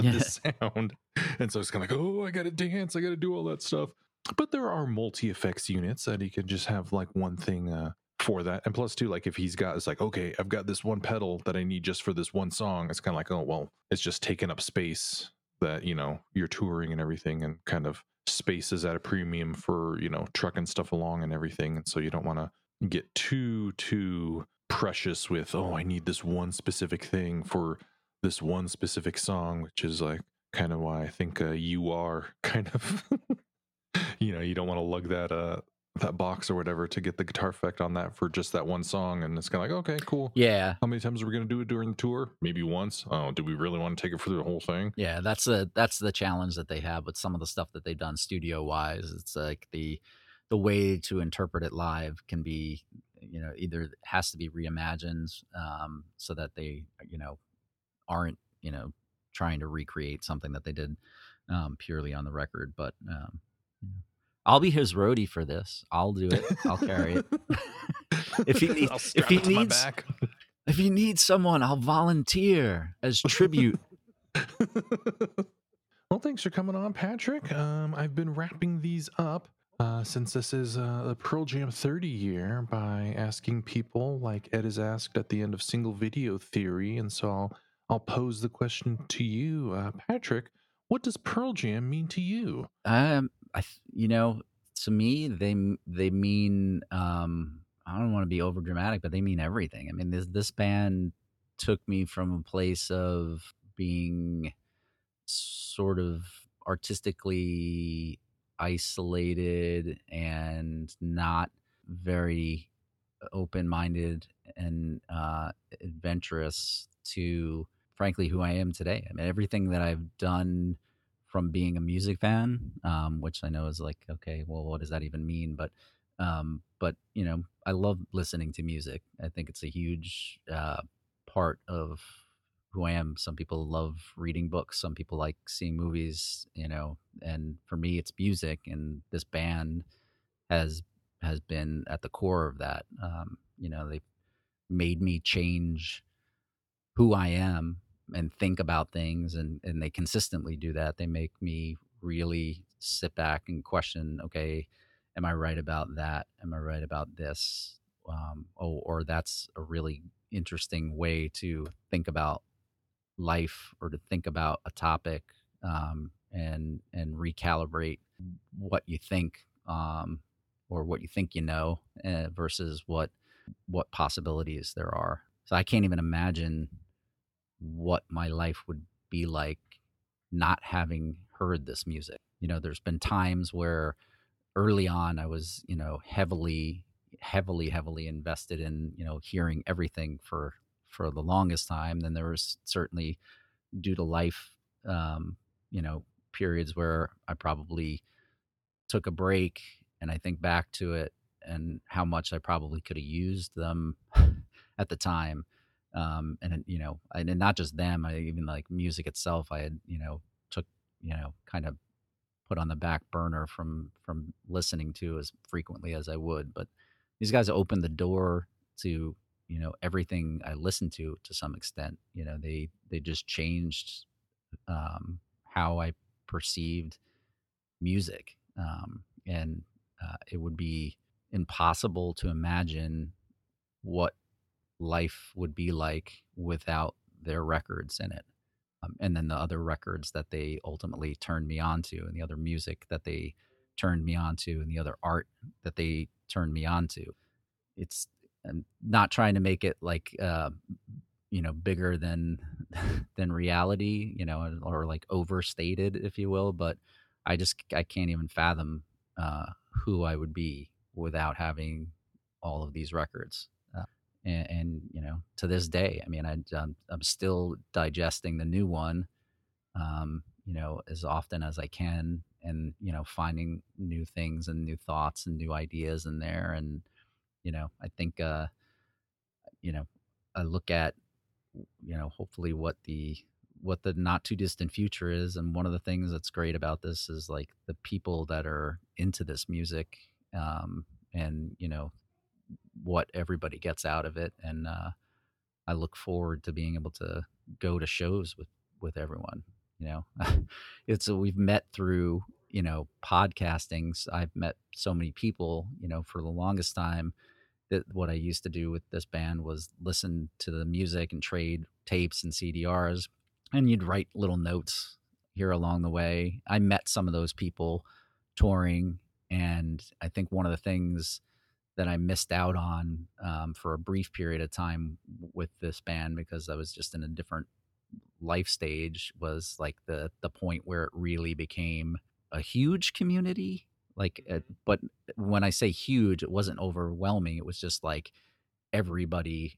yeah. the sound. And so it's kind of like, oh, I got to dance. I got to do all that stuff. But there are multi-effects units that he could just have, like, one thing uh, for that. And plus, too, like, if he's got, it's like, okay, I've got this one pedal that I need just for this one song. It's kind of like, oh, well, it's just taking up space that, you know, you're touring and everything, and kind of space is at a premium for, you know, trucking stuff along and everything. And so you don't want to get too, too precious with, oh, I need this one specific thing for this one specific song, which is like kind of why I think uh, you are kind of, you know, you don't want to lug that, uh, that box or whatever to get the guitar effect on that for just that one song. And it's kind of like, okay, cool. Yeah. How many times are we going to do it during the tour? Maybe once. Oh, do we really want to take it for the whole thing? Yeah. That's the, that's the challenge that they have with some of the stuff that they've done studio wise. It's like the, the way to interpret it live can be, you know, either has to be reimagined um, so that they, you know, aren't, you know, trying to recreate something that they did um, purely on the record, but um, you know, I'll be his roadie for this. I'll do it. I'll carry it. If he needs, if he needs, if he needs someone, I'll volunteer as tribute. Well, thanks for coming on, Patrick. Um, I've been wrapping these up uh, since this is uh, the Pearl Jam thirty year by asking people like Ed is asked at the end of Single Video Theory. And so I'll, I'll pose the question to you, uh, Patrick. What does Pearl Jam mean to you? Um, I, you know, to me, they they mean. Um, I don't want to be over dramatic, but they mean everything. I mean, this this band took me from a place of being sort of artistically isolated and not very open-minded and uh, adventurous to, frankly, who I am today. I mean, everything that I've done from being a music fan, um, which I know is like, okay, well, what does that even mean? But, um, but you know, I love listening to music. I think it's a huge uh, part of who I am. Some people love reading books. Some people like seeing movies, you know, and for me, it's music. And this band has, has been at the core of that. Um, you know, they've made me change who I am and think about things, and, and they consistently do that. They make me really sit back and question, okay, am I right about that? Am I right about this? Um, oh, or that's a really interesting way to think about life or to think about a topic, um, and, and recalibrate what you think, um, or what you think, you know, uh, versus what, what possibilities there are. So I can't even imagine what my life would be like not having heard this music. You know, there's been times where early on I was, you know, heavily, heavily, heavily invested in, you know, hearing everything for, for the longest time. Then there was certainly due to life, um, you know, periods where I probably took a break, and I think back to it and how much I probably could have used them at the time. Um, and, you know, and not just them, I even like music itself, I had, you know, took, you know, kind of put on the back burner from, from listening to as frequently as I would. But these guys opened the door to, you know, everything I listened to, to some extent. You know, they, they just changed, um, how I perceived music. Um, and, uh, it would be impossible to imagine what life would be like without their records in it, um, and then the other records that they ultimately turned me on to, and the other music that they turned me on to, and the other art that they turned me on to. It's, I'm not trying to make it like uh you know, bigger than than reality, you know, or like overstated, if you will, but I just I can't even fathom uh who I would be without having all of these records. And, and, you know, to this day, I mean, I, I'm, I'm still digesting the new one, um, you know, as often as I can, and, you know, finding new things and new thoughts and new ideas in there. And, you know, I think, uh, you know, I look at, you know, hopefully what the, what the not too distant future is. And one of the things that's great about this is like the people that are into this music, um, and, you know, what everybody gets out of it. And uh I look forward to being able to go to shows with with everyone, you know. It's a, we've met through, you know, podcastings. I've met so many people, you know, for the longest time that what I used to do with this band was listen to the music and trade tapes and C D Rs, and you'd write little notes here along the way. I met some of those people touring. And I think one of the things that I missed out on um, for a brief period of time with this band, because I was just in a different life stage, was like the the point where it really became a huge community. Like, uh, but when I say huge, it wasn't overwhelming. It was just like everybody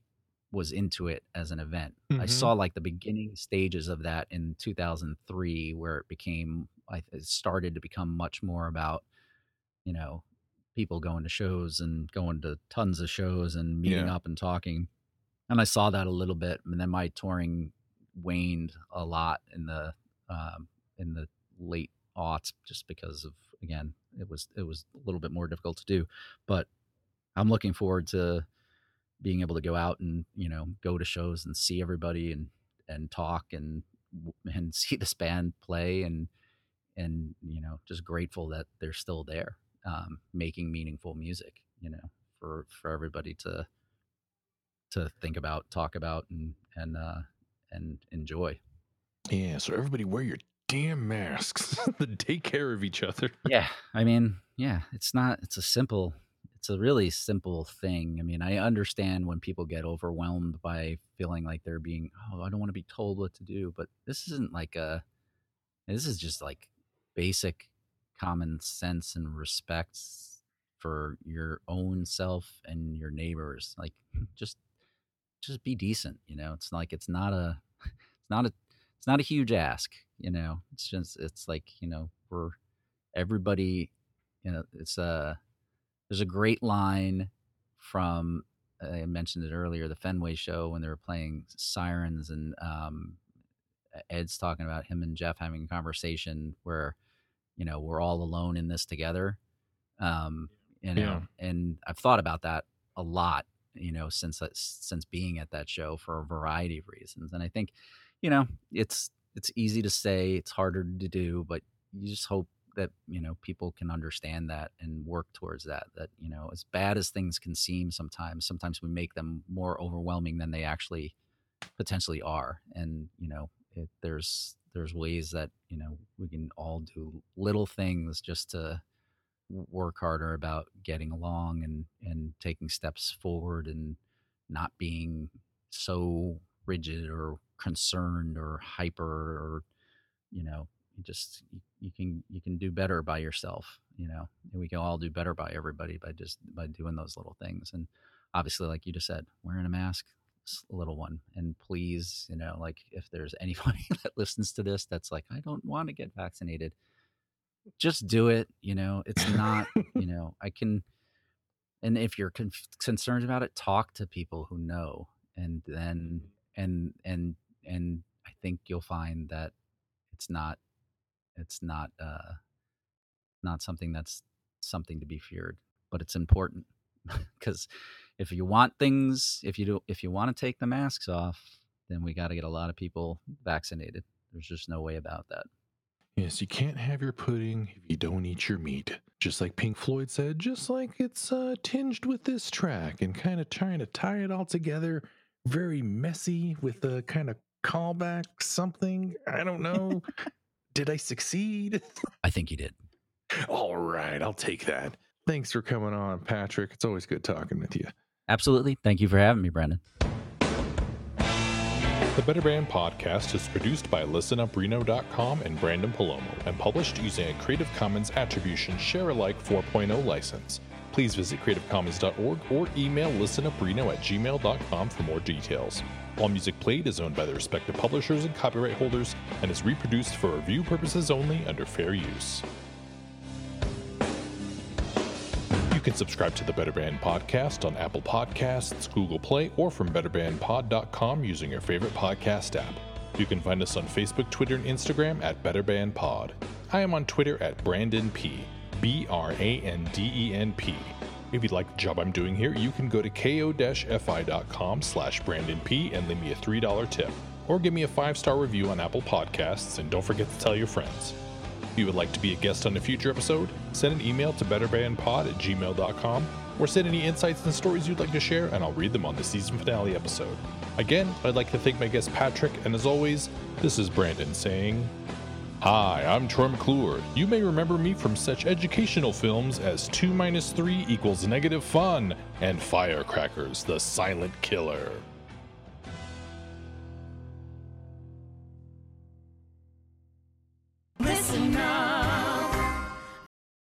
was into it as an event. Mm-hmm. I saw like the beginning stages of that in two thousand three, where it became, I it started to become much more about, you know, people going to shows and going to tons of shows and meeting yeah. up and talking. And I saw that a little bit. And then my touring waned a lot in the, um, in the late aughts, just because of, again, it was, it was a little bit more difficult to do, but I'm looking forward to being able to go out and, you know, go to shows and see everybody and, and talk and, and see this band play and, and, you know, just grateful that they're still there, um, making meaningful music, you know, for, for everybody to, to think about, talk about and, and, uh, and enjoy. Yeah. So everybody wear your damn masks and take care of each other. Yeah. I mean, yeah, it's not, it's a simple, it's a really simple thing. I mean, I understand when people get overwhelmed by feeling like they're being, oh, I don't want to be told what to do, but this isn't like a, this is just like basic common sense and respect for your own self and your neighbors. Like just, just be decent. You know, it's like, it's not a, it's not a, it's not a huge ask, you know, it's just, it's like, you know, we're everybody, you know, it's a, there's a great line from, I mentioned it earlier, the Fenway show when they were playing Sirens, and um, Ed's talking about him and Jeff having a conversation where, you know, we're all alone in this together. Um, and, yeah. and I've thought about that a lot, you know, since, since being at that show for a variety of reasons. And I think, you know, it's, it's easy to say, it's harder to do, but you just hope that, you know, people can understand that and work towards that, that, you know, as bad as things can seem sometimes, sometimes we make them more overwhelming than they actually potentially are. And, you know, it, there's, there's ways that, you know, we can all do little things just to work harder about getting along and, and taking steps forward and not being so rigid or concerned or hyper or, you know, just you can you can do better by yourself, you know, and we can all do better by everybody by just by doing those little things. And obviously, like you just said, wearing a mask, a little one, and please, you know, like if there's anybody that listens to this that's like, I don't want to get vaccinated, just do it. You know, it's not you know, I can, and if you're con- concerned about it, talk to people who know, and then and and and I think you'll find that it's not It's not uh, not something that's something to be feared, but it's important because if you want things, if you do, if you want to take the masks off, then we got to get a lot of people vaccinated. There's just no way about that. Yes, you can't have your pudding if you don't eat your meat. Just like Pink Floyd said, just like it's uh, tinged with this track and kind of trying to tie it all together. Very messy with a kind of callback something. I don't know. Did I succeed? I think you did. All right. I'll take that. Thanks for coming on, Patrick. It's always good talking with you. Absolutely. Thank you for having me, Brandon. The Better Band Podcast is produced by listen up reno dot com and Brandon Palomo and published using a Creative Commons Attribution Share Alike four point oh license. Please visit creative commons dot org or email listen up reno at gmail dot com for more details. All music played is owned by the respective publishers and copyright holders and is reproduced for review purposes only under fair use. You can subscribe to the Better Band Podcast on Apple Podcasts, Google Play, or from better band pod dot com using your favorite podcast app. You can find us on Facebook, Twitter, and Instagram at Better Band Pod. I am on Twitter at Brandon P. B R A N D E N P. If you'd like the job I'm doing here, you can go to ko dash fi dot com slash Brandon P and leave me a three dollars tip, or give me a five star review on Apple Podcasts, and don't forget to tell your friends. If you would like to be a guest on a future episode, send an email to better band pod at gmail dot com, or send any insights and stories you'd like to share, and I'll read them on the season finale episode. Again, I'd like to thank my guest Patrick, and as always, this is Brandon saying... Hi, I'm Troy McClure. You may remember me from such educational films as two minus three equals negative fun and Firecrackers, the Silent Killer.